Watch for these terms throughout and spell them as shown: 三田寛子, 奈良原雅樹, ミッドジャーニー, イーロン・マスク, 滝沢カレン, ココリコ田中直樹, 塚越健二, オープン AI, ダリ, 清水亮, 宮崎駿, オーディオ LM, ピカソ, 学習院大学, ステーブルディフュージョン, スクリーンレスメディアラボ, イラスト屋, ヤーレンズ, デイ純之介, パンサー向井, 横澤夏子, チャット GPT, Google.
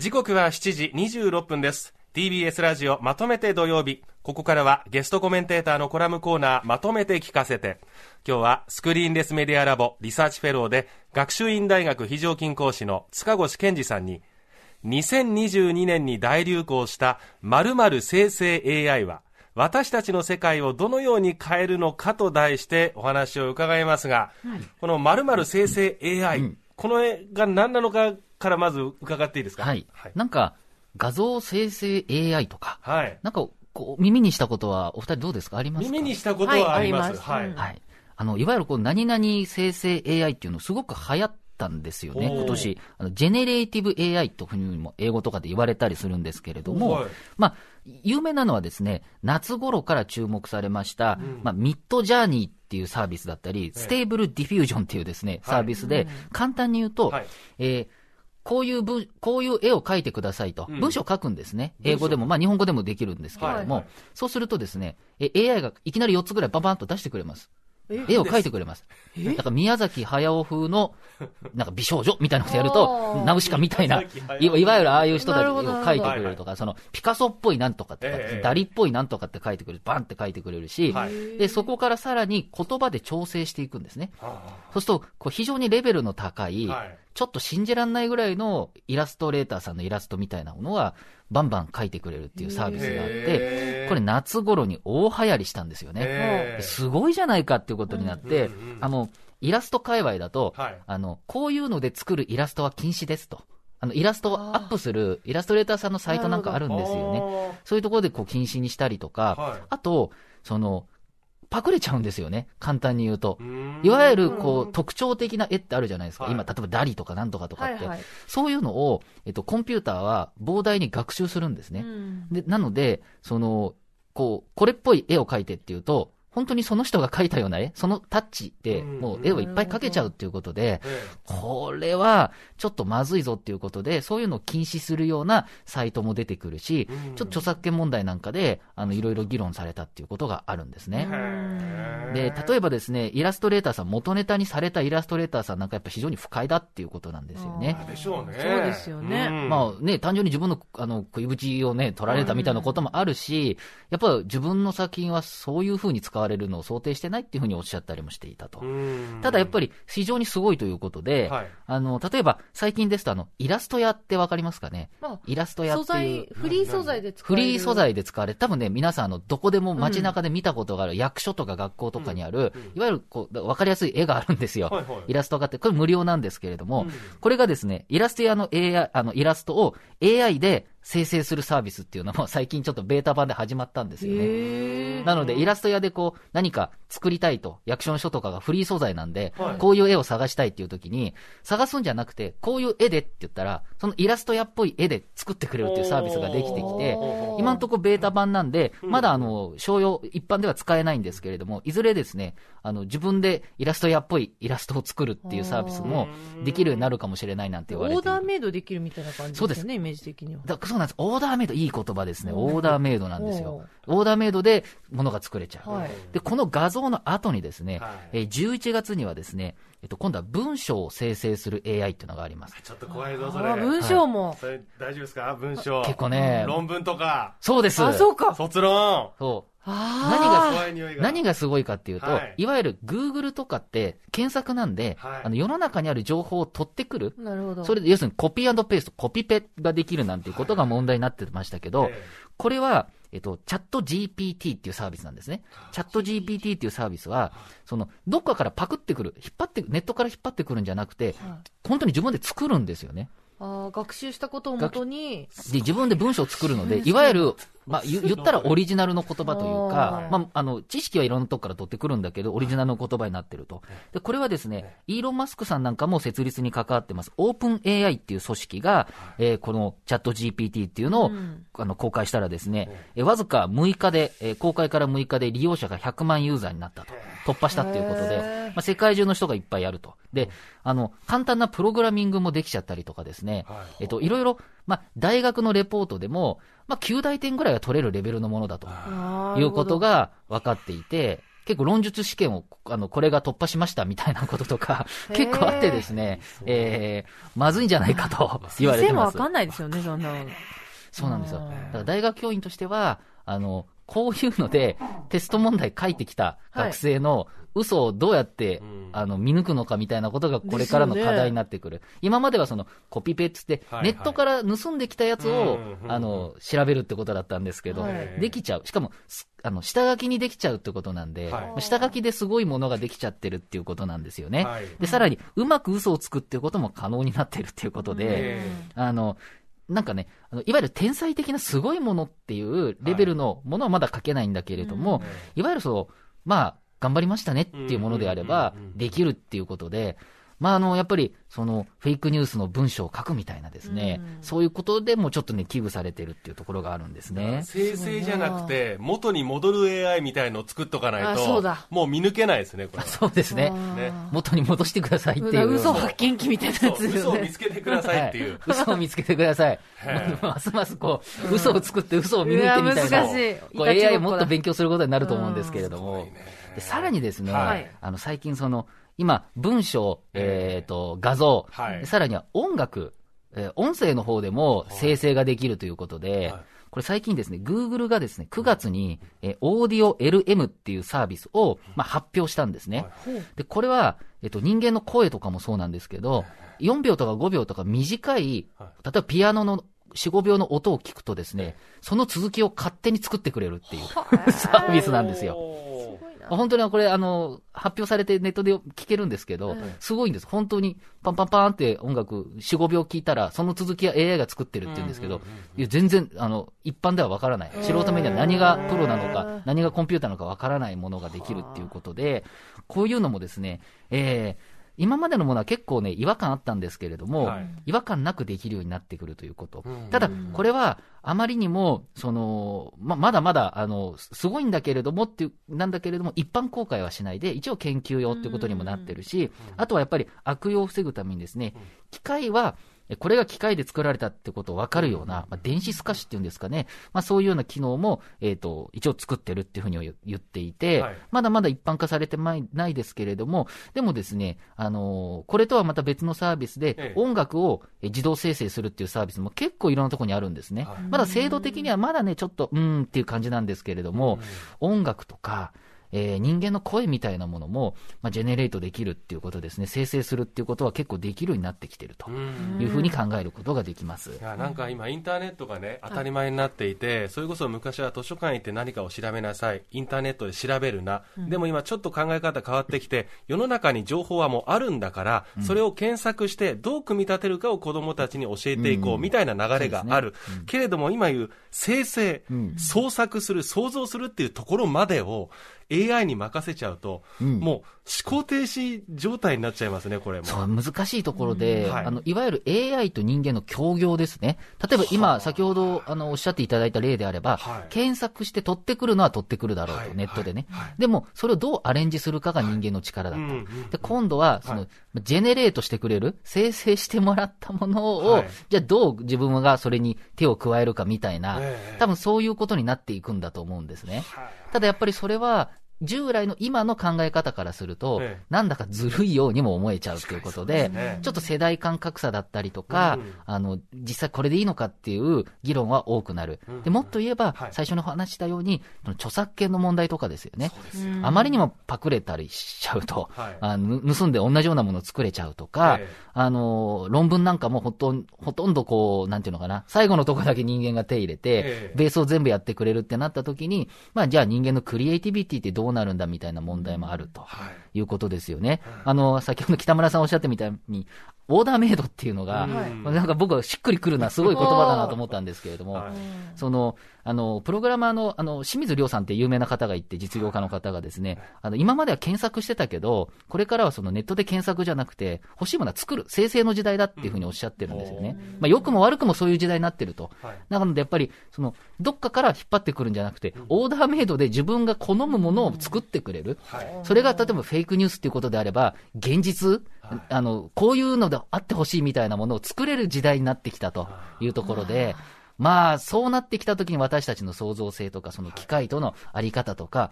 時刻は7時26分です。 TBS ラジオまとめて土曜日、ここからはゲストコメンテーターのコラムコーナーまとめて聞かせて。今日はスクリーンレスメディアラボリサーチフェローで学習院大学非常勤講師の塚越健二さんに、2022年に大流行した〇〇生成 AI は私たちの世界をどのように変えるのかと題してお話を伺いますが、この〇〇生成 AI、この絵が何なのかからまず伺っていいですか。なんか画像生成 AI とか、なんかこう耳にしたことはお二人どうですか、ありますか。耳にしたことはあります。いわゆるこう何々生成 AI っていうのすごく流行ったんですよね、今年。ジェネレーティブ AI というふうにも英語とかで言われたりするんですけれども、有名なのはですね、夏頃から注目されました、ミッドジャーニーっていうサービスだったり、ステーブルディフュージョンっていうですね、サービスで、簡単に言うと、こういう絵を描いてくださいと、文章を書くんですね。英語でも、日本語でもできるんですけれども、そうするとですね、AI がいきなり4つぐらいババンと出してくれます。絵を描いてくれます。だから宮崎駿風のなんか美少女みたいなことやると、ナウシカみたいな、いわゆるああいう人たちを描いてくれるとか、そのピカソっぽいなんとかって、ダリっぽいなんとかって描いてくれる、バンって描いてくれるし、で、そこからさらに言葉で調整していくんですね。そうすると、こう非常にレベルの高い、ちょっと信じられないぐらいのイラストレーターさんのイラストみたいなものがバンバン描いてくれるっていうサービスがあって、これ夏頃に大流行りしたんですよね。すごいじゃないかっていうことになって、イラスト界隈だと、こういうので作るイラストは禁止ですと。イラストをアップするイラストレーターさんのサイトなんかあるんですよね。そういうところでこう禁止にしたりとか、あと、パクれちゃうんですよね、簡単に言うと。いわゆるこう特徴的な絵ってあるじゃないですか、今例えばダリとかなんとかとかって、そういうのを、コンピューターは膨大に学習するんですね。でなのでこれっぽい絵を描いてっていうと、本当にその人が描いたような絵、そのタッチでもう絵をいっぱい描けちゃうっていうことで、これはちょっとまずいぞっていうことで、そういうのを禁止するようなサイトも出てくるし、ちょっと著作権問題なんかでいろいろ議論されたっていうことがあるんですね。で、例えばですね、イラストレーターさん、元ネタにされたイラストレーターさんなんかやっぱ非常に不快だっていうことなんですよね。でしょうね。そうですよね。単純に自分の食いぶちをね取られたみたいなこともあるし、やっぱ自分の作品はそういうふうに使われるのを想定してないっていうふうにおっしゃったりもしていたと。ただやっぱり非常にすごいということで、例えば最近ですとイラスト屋ってわかりますかね。イラスト屋っていうフリー素材で使われる。多分ね、皆さんどこでも街中で見たことがある、役所とか学校とかにある、いわゆるわかりやすい絵があるんですよ。イラストがあって、これ無料なんですけれども、これがですね、イラスト屋の AI、イラストを AI で生成するサービスっていうのも最近ちょっとベータ版で始まったんですよね。なのでイラスト屋でこう何か作りたいと、役所の書とかがフリー素材なんで、こういう絵を探したいっていう時に、探すんじゃなくてこういう絵でって言ったら、そのイラスト屋っぽい絵で作ってくれるっていうサービスができてきて、今のところベータ版なんで、まだ商用一般では使えないんですけれども、いずれですね、自分でイラスト屋っぽいイラストを作るっていうサービスもできるようになるかもしれないなんて言われて、オーダーメイドできるみたいな感じですよね、イメージ的には。そうなんです。オーダーメイド、いい言葉ですね。オーダーメイドなんですよ。オーダーメイドで物が作れちゃう。で、この画像の後にですね、11月にはですね、今度は文章を生成する AI っていうのがあります。ちょっと怖いぞ、それ。文章も。それ大丈夫ですか？文章。結構ね。論文とか。そうです。あ、そうか。卒論。そう。何がすごいかっていうと、いわゆる Google とかって検索なんで、世の中にある情報を取ってくる。それで要するにコピー&ペースト、コピペができるなんていうことが問題になってましたけど、これは、チャット GPT っていうサービスなんですね。チャット GPT っていうサービスは、どっかからパクってくる、ネットから引っ張ってくるんじゃなくて、本当に自分で作るんですよね。学習したことをもとにで自分で文章を作るので、いわゆる、言ったらオリジナルの言葉というか、知識はいろんなとこから取ってくるんだけど、オリジナルの言葉になってると。で、これはですね、イーロン・マスクさんなんかも設立に関わってます、オープン AI っていう組織が、このチャット GPT っていうのを、公開したらですね、わずか6日で、公開から6日で利用者が100万ユーザーになったと。突破したということで、世界中の人がいっぱいやると。で、簡単なプログラミングもできちゃったりとかですね、いろいろ、大学のレポートでも、9大点ぐらいは取れるレベルのものだということが分かっていて、結構論述試験をこれが突破しましたみたいなこととか結構あってですね、まずいんじゃないかと言われてます。先生も分かんないですよね、そんなの。そうなんですよ。だから大学教員としてはこういうのでテスト問題書いてきた学生の嘘をどうやって、見抜くのかみたいなことがこれからの課題になってくる、ね。今まではそのコピペっつってネットから盗んできたやつを、調べるってことだったんですけど、できちゃう。しかも下書きにできちゃうってことなんで、下書きですごいものができちゃってるっていうことなんですよね。でさらにうまく嘘をつくっていうことも可能になってるっていうことで、なんかね、いわゆる天才的なすごいものっていうレベルのものはまだ書けないんだけれども、いわゆる頑張りましたねっていうものであればできるっていうことで、やっぱりそのフェイクニュースの文章を書くみたいなですね、そういうことでもちょっとね危惧されてるっていうところがあるんですね。生成じゃなくて元に戻る AI みたいのを作っとかないともう見抜けないですね、これは。そうですね、元に戻してくださいっていう、嘘発見器みたいなやつ、ね、嘘を見つけてくださいっていう、嘘を見つけてくださいますます嘘を作って嘘を見抜いてみたいな、AI もっと勉強することになると思うんですけれども、でさらにですね、最近今文章、画像、さらには音楽、音声の方でも生成ができるということで、これ最近ですね Google がですね9月に、オーディオ LM っていうサービスを、発表したんですね。でこれは、人間の声とかもそうなんですけど、4秒とか5秒とか短い、例えばピアノの4、5秒の音を聞くとですね、その続きを勝手に作ってくれるっていうサービスなんですよ。本当にこれ発表されてネットで聞けるんですけど、すごいんです。本当にパンパンパンって音楽 4,5 秒聞いたらその続きは AI が作ってるって言うんですけど、いや全然一般ではわからない、素人目には何がプロなのか何がコンピューターなのかわからないものができるっていうことで、こういうのもですね、今までのものは結構ね違和感あったんですけれども、違和感なくできるようになってくるということ。ただこれはあまりにもまだまだすごいんだけれどもっていうなんだけれども、一般公開はしないで一応研究用ということにもなってるし、あとはやっぱり悪用を防ぐためにですね、機械はこれが機械で作られたってことを分かるような、電子透かしっていうんですかね、そういうような機能も、一応作ってるっていうふうに言っていて、まだまだ一般化されてないですけれども、でもですね、これとはまた別のサービスで、音楽を自動生成するっていうサービスも結構いろんなところにあるんですね。まだ制度的にはまだねちょっとっていう感じなんですけれども、音楽とか人間の声みたいなものも、ジェネレートできるっていうことですね、生成するっていうことは結構できるようになってきてるというふうに考えることができます。いやなんか今インターネットがね当たり前になっていて、それこそ昔は図書館行って何かを調べなさい、インターネットで調べるな、でも今ちょっと考え方変わってきて、世の中に情報はもうあるんだから、それを検索してどう組み立てるかを子どもたちに教えていこうみたいな流れがある、けれども今言う生成、創作する、想像するっていうところまでをAI に任せちゃうと、もう思考停止状態になっちゃいますね、これも。そう、難しいところで、いわゆる AI と人間の協業ですね。例えば今、先ほどおっしゃっていただいた例であれば、検索して取ってくるのは取ってくるだろうと、ネットでね。でも、それをどうアレンジするかが人間の力だと。で、今度は、ジェネレートしてくれる、生成してもらったものを、じゃあどう自分がそれに手を加えるかみたいな、多分そういうことになっていくんだと思うんですね。ただやっぱりそれは、従来の今の考え方からすると、なんだかずるいようにも思えちゃうということで、ちょっと世代間格差だったりとか、実際これでいいのかっていう議論は多くなる。でもっと言えば、最初の話したように、著作権の問題とかですよね。あまりにもパクれたりしちゃうと、盗んで同じようなものを作れちゃうとか、論文なんかもほとんどなんていうのかな、最後のところだけ人間が手入れて、ベースを全部やってくれるってなった時に、じゃあ人間のクリエイティビティってどうなるんだみたいな問題もあるということですよね。先ほど北村さんおっしゃったみたいにオーダーメイドっていうのが、なんか僕はしっくりくるな、すごい言葉だなと思ったんですけれども、プログラマーの、清水亮さんって有名な方がいて、実業家の方がですね、今までは検索してたけど、これからはそのネットで検索じゃなくて、欲しいものは作る、生成の時代だっていうふうにおっしゃってるんですよね。良くも悪くもそういう時代になってると。なのでやっぱり、どっかから引っ張ってくるんじゃなくて、オーダーメイドで自分が好むものを作ってくれる。それが例えばフェイクニュースっていうことであれば、現実、こういうのであってほしいみたいなものを作れる時代になってきたというところで、そうなってきたときに私たちの創造性とか、その機械とのあり方とか、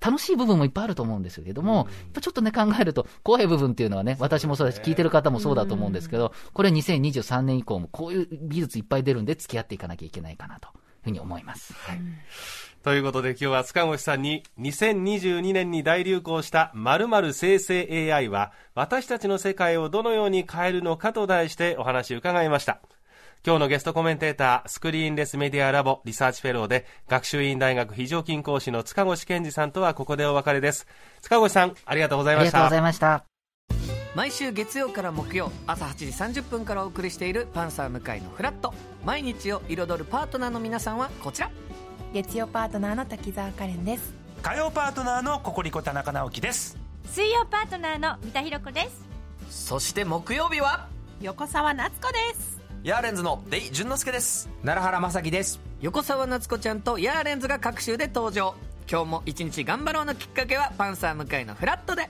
楽しい部分もいっぱいあると思うんですけども、やっぱちょっとね、考えると怖い部分っていうのはね、私もそうだし、聞いてる方もそうだと思うんですけど、これ2023年以降もこういう技術いっぱい出るんで、付き合っていかなきゃいけないかなというふうに思います。はい。ということで今日は塚越さんに2022年に大流行した〇〇生成 AI は私たちの世界をどのように変えるのかと題してお話を伺いました。今日のゲストコメンテーター、スクリーンレスメディアラボリサーチフェローで学習院大学非常勤講師の塚越健二さんとはここでお別れです。塚越さん、ありがとうございました。ありがとうございました。毎週月曜から木曜朝8時30分からお送りしているパンサー向井のフラット、毎日を彩るパートナーの皆さんはこちら、月曜パートナーの滝沢カレンです。火曜パートナーのココリコ田中直樹です。水曜パートナーの三田寛子です。そして木曜日は横澤夏子です。ヤーレンズのデイ純之介です。奈良原雅樹です。横澤夏子ちゃんとヤーレンズが各週で登場。今日も一日頑張ろうのきっかけはパンサー向かいのフラットで。